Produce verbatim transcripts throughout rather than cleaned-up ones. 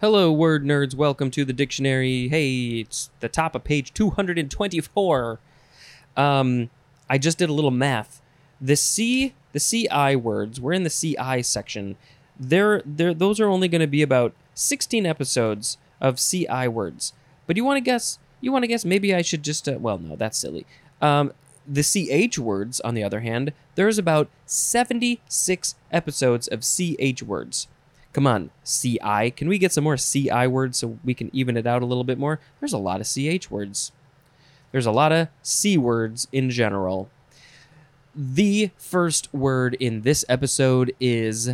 Hello, word nerds. Welcome to the dictionary. Hey, it's the top of page two hundred twenty-four. Um, I just did a little math. The C, the C I words, we're in the C I section. There, there. Those are only going to be about sixteen episodes of C I words. But you want to guess? You want to guess? Maybe I should just, uh, well, no, that's silly. Um, the C H words, on the other hand, there's about seventy-six episodes of C H words. Come on, C I. Can we get some more C I words so we can even it out a little bit more? There's a lot of C H words. There's a lot of C words in general. The first word in this episode is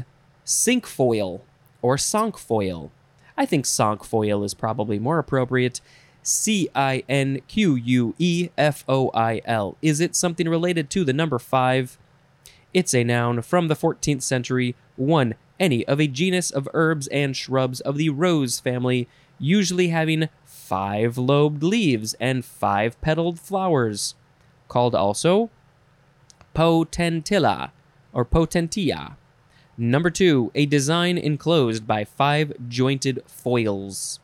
cinquefoil or cinquefoil. I think cinquefoil is probably more appropriate. C I N Q U E F O I L. Is it something related to the number five? It's a noun from the fourteenth century. One, any of a genus of herbs and shrubs of the rose family, usually having five lobed leaves and five petaled flowers, called also potentilla or potentia. Number two, a design enclosed by five jointed foils.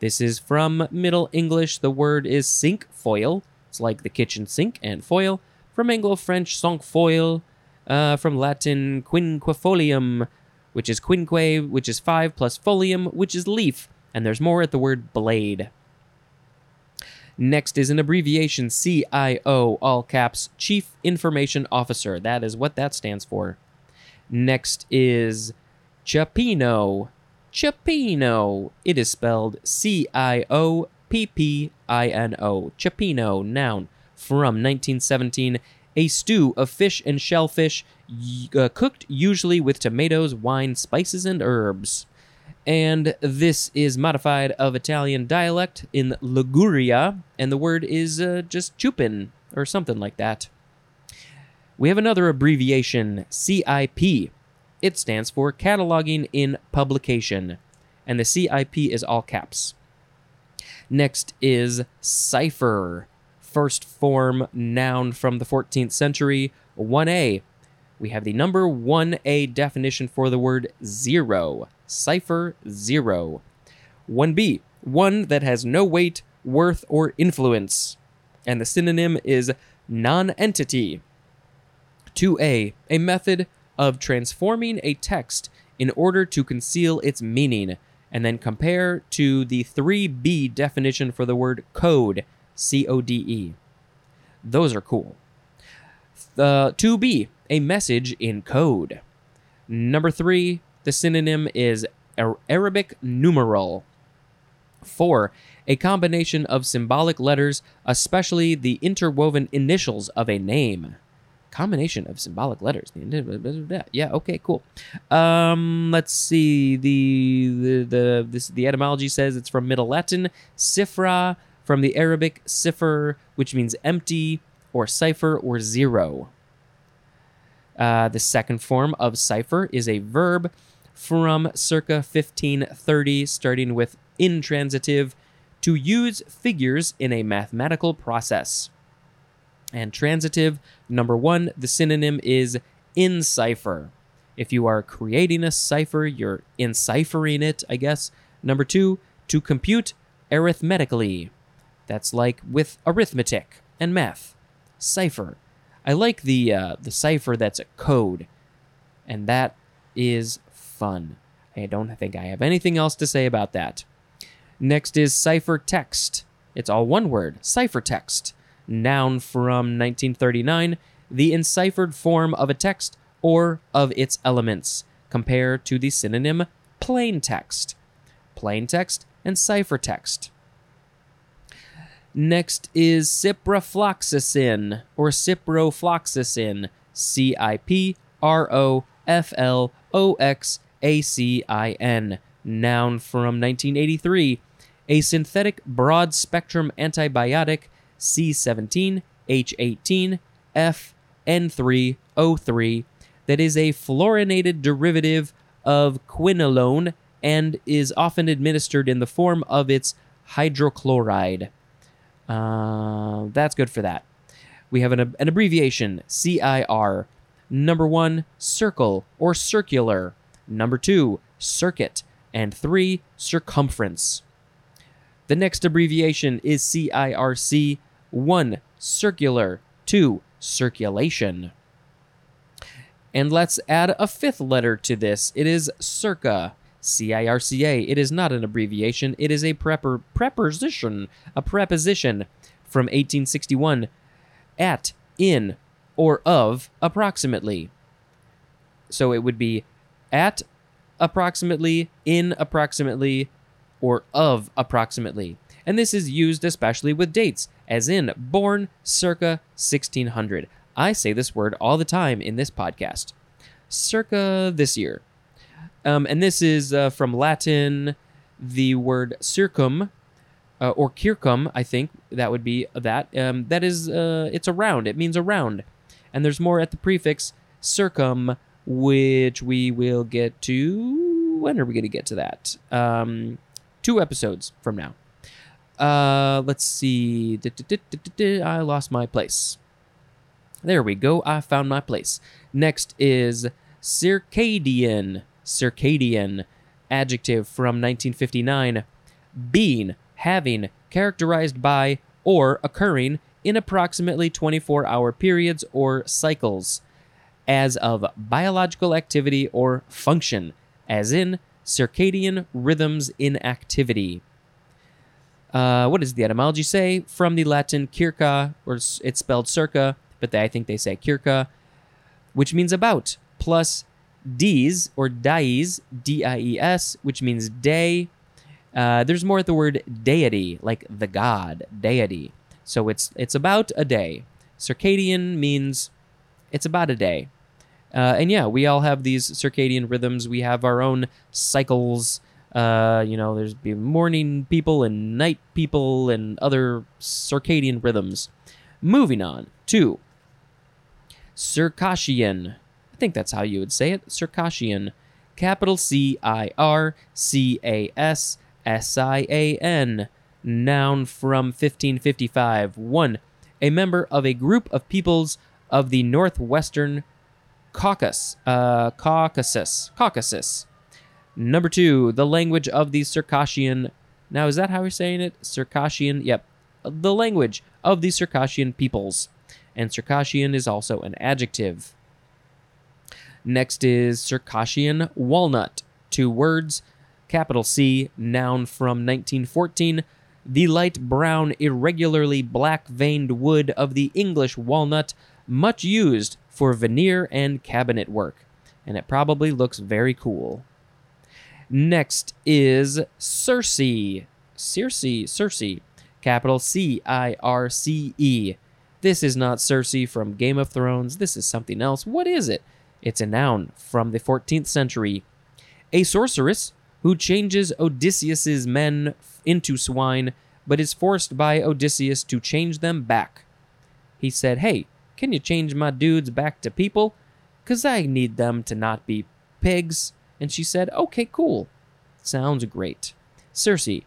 This is from Middle English. The word is cinquefoil. It's like the kitchen sink and foil. From Anglo-French, cinquefoil. Uh, from Latin, quinquefolium, which is quinque, which is five, plus folium, which is leaf. And there's more at the word blade. Next is an abbreviation, C I O, all caps, Chief Information Officer. That is what that stands for. Next is Cioppino. Cioppino. It is spelled C I O P P I N O. Cioppino, noun, from nineteen seventeen. A stew of fish and shellfish, uh, cooked usually with tomatoes, wine, spices, and herbs. And this is modified of Italian dialect in Liguria, and the word is uh, just chupin or something like that. We have another abbreviation, C I P. It stands for Cataloging in Publication, and the C I P is all caps. Next is cipher. First form noun from the fourteenth century, one A. We have the number one A definition for the word zero, cipher zero. one B, one that has no weight, worth, or influence. And the synonym is non-entity. two A, a method of transforming a text in order to conceal its meaning, and then compare to the three B definition for the word code, C O D E. Those are cool. Uh, two B, a message in code. Number three, the synonym is Arabic numeral. Four, a combination of symbolic letters, especially the interwoven initials of a name. Combination of symbolic letters. Yeah, okay, cool. Um, let's see. The the the this, the etymology says it's from Middle Latin, cifra. From the Arabic cipher, which means empty, or cipher, or zero. Uh, the second form of cipher is a verb from circa fifteen thirty, starting with intransitive, to use figures in a mathematical process. And transitive, number one, the synonym is in cipher. If you are creating a cipher, you're enciphering it, I guess. Number two, to compute arithmetically. That's like with arithmetic and math. Cipher. I like the uh, the cipher that's a code. And that is fun. I don't think I have anything else to say about that. Next is ciphertext. It's all one word. Ciphertext. Noun from nineteen thirty-nine. The enciphered form of a text or of its elements. Compare to the synonym plain text. Plain text and ciphertext. Next is ciprofloxacin, or ciprofloxacin, C I P R O F L O X A C I N, noun from nineteen eighty-three, a synthetic broad-spectrum antibiotic, C seventeen H eighteen F N three O three, that is a fluorinated derivative of quinolone and is often administered in the form of its hydrochloride. Uh, that's good for that. We have an, an abbreviation, C I R. Number one, circle or circular. Number two, circuit. and three, circumference. The next abbreviation is C I R C, one, circular, two, circulation. And let's add a fifth letter to this. It is circa, C I R C A. It is not an abbreviation. It is a prepper, preposition, a preposition from eighteen sixty-one, at, in, or of, approximately. So it would be at approximately, in approximately, or of approximately. And this is used especially with dates, as in born circa sixteen hundred. I say this word all the time in this podcast. Circa this year. Um, and this is uh, from Latin, the word circum, uh, or circum, I think that would be that. Um, that is, uh, it's around. It means around. And there's more at the prefix circum, which we will get to. When are we going to get to that? Um, two episodes from now. Uh, let's see. I lost my place. There we go. I found my place. Next is circadian. Circadian, adjective from nineteen fifty-nine. Being, having, characterized by, or occurring in approximately twenty-four hour periods or cycles, as of biological activity or function, as in circadian rhythms in activity. Uh, what does the etymology say? From the Latin circa, or it's spelled circa, but they, I think they say circa, which means about, plus dies, or dies, D I E S, which means day. Uh, there's more at the word deity, like the god, deity. So it's it's about a day. Circadian means it's about a day. Uh, and yeah, we all have these circadian rhythms. We have our own cycles. Uh, you know, there's morning people and night people and other circadian rhythms. Moving on to Circassian. I think that's how you would say it. Circassian. Capital C I R C A S S I A N. Noun from fifteen fifty-five. One, a member of a group of peoples of the northwestern Caucasus. Uh, Caucasus. Caucasus. Number two, the language of the Circassian. Now, is that how you're saying it? Circassian. Yep. The language of the Circassian peoples. And Circassian is also an adjective. Next is Circassian walnut. Two words. Capital C, noun from nineteen fourteen. The light brown, irregularly black-veined wood of the English walnut, much used for veneer and cabinet work. And it probably looks very cool. Next is Circe. Circe, Circe, capital C I R C E. This is not Circe from Game of Thrones. This is something else. What is it? It's a noun from the fourteenth century. A sorceress who changes Odysseus's men into swine, but is forced by Odysseus to change them back. He said, "Hey, can you change my dudes back to people? Because I need them to not be pigs." And she said, "Okay, cool. Sounds great." Circe.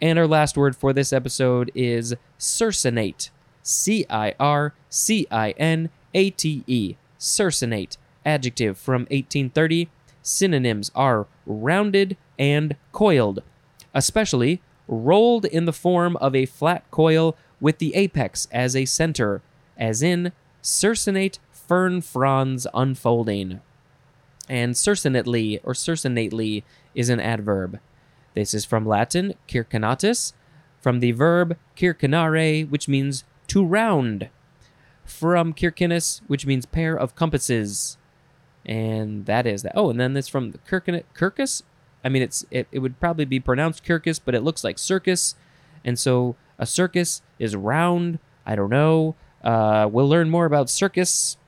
And our last word for this episode is circinate. C I R C I N A T E. Circinate. Adjective from eighteen thirty. Synonyms are rounded and coiled, especially rolled in the form of a flat coil with the apex as a center, as in circinate fern fronds unfolding. And circinately or circinately is an adverb. This is from Latin circinatus, from the verb circinare, which means to round, from circinus, which means pair of compasses. And that is that. Oh, and then this from the circinate, circus. I mean, it's it, it would probably be pronounced circus, but it looks like circus. And so a circus is round. I don't know. Uh, we'll learn more about circus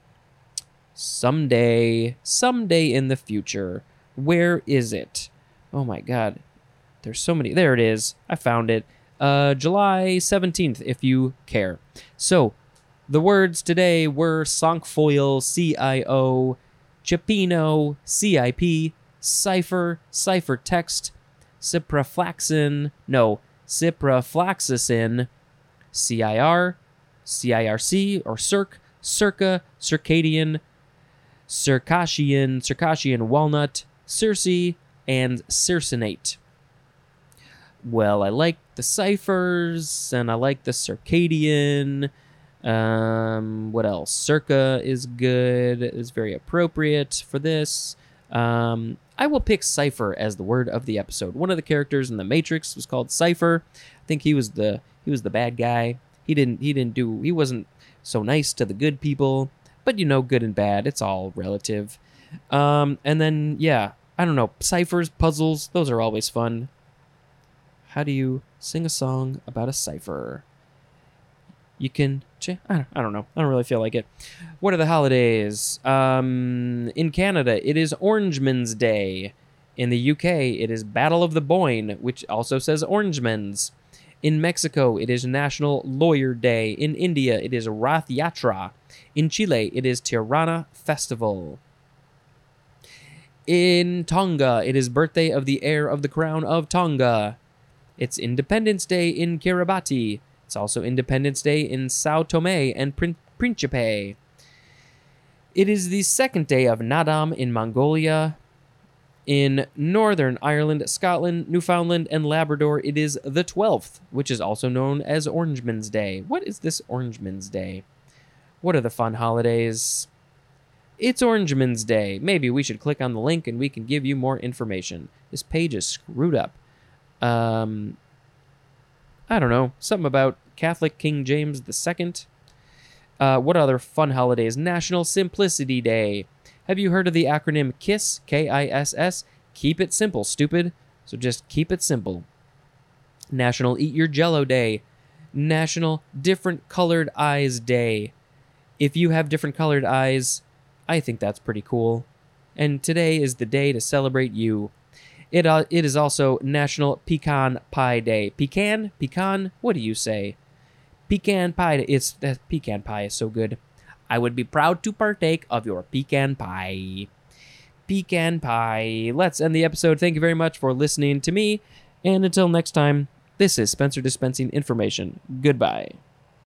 someday, someday in the future. Where is it? Oh, my God. There's so many. There it is. I found it. Uh, July seventeenth, if you care. So the words today were cinquefoil, C I O, Cioppino, C I P, cipher, ciphertext, ciprofloxacin, no, ciprofloxacin, C I R, C I R C, or circ, circa, circadian, circassian, circassian walnut, Circe, and circinate. Well, I like the ciphers, and I like the circadian. Um, what else? Circa is good. It's very appropriate for this. Um, I will pick cipher as the word of the episode. One of the characters in the Matrix was called Cipher. I think he was the he was the bad guy. He didn't he didn't do he wasn't so nice to the good people. But you know, good and bad, it's all relative. Um, and then yeah, I don't know, ciphers, puzzles, those are always fun. How do you sing a song about a cipher? You can, I don't know. I don't really feel like it. What are the holidays? Um, in Canada, it is Orangeman's Day. In the U K, it is Battle of the Boyne, which also says Orangeman's. In Mexico, it is National Lawyer Day. In India, it is Rath Yatra. In Chile, it is Tirana Festival. In Tonga, it is birthday of the heir of the crown of Tonga. It's Independence Day in Kiribati. It's also Independence Day in Sao Tome and Prin- Principe. It is the second day of Nadam in Mongolia. In Northern Ireland, Scotland, Newfoundland, and Labrador, it is the twelfth, which is also known as Orangeman's Day. What is this Orangeman's Day? What are the fun holidays? It's Orangeman's Day. Maybe we should click on the link and we can give you more information. This page is screwed up. Um, I don't know. Something about Catholic King James the Second. Uh, what other fun holidays? National Simplicity Day. Have you heard of the acronym KISS? K I S S. Keep it simple, stupid. So just keep it simple. National Eat Your Jello Day. National Different Colored Eyes Day. If you have different colored eyes, I think that's pretty cool. And today is the day to celebrate you. It uh, it is also National Pecan Pie Day. Pecan? Pecan? What do you say? Pecan pie. It's that uh, pecan pie is so good. I would be proud to partake of your pecan pie. Pecan pie. Let's end the episode. Thank you very much for listening to me. And until next time, this is Spencer dispensing information. Goodbye.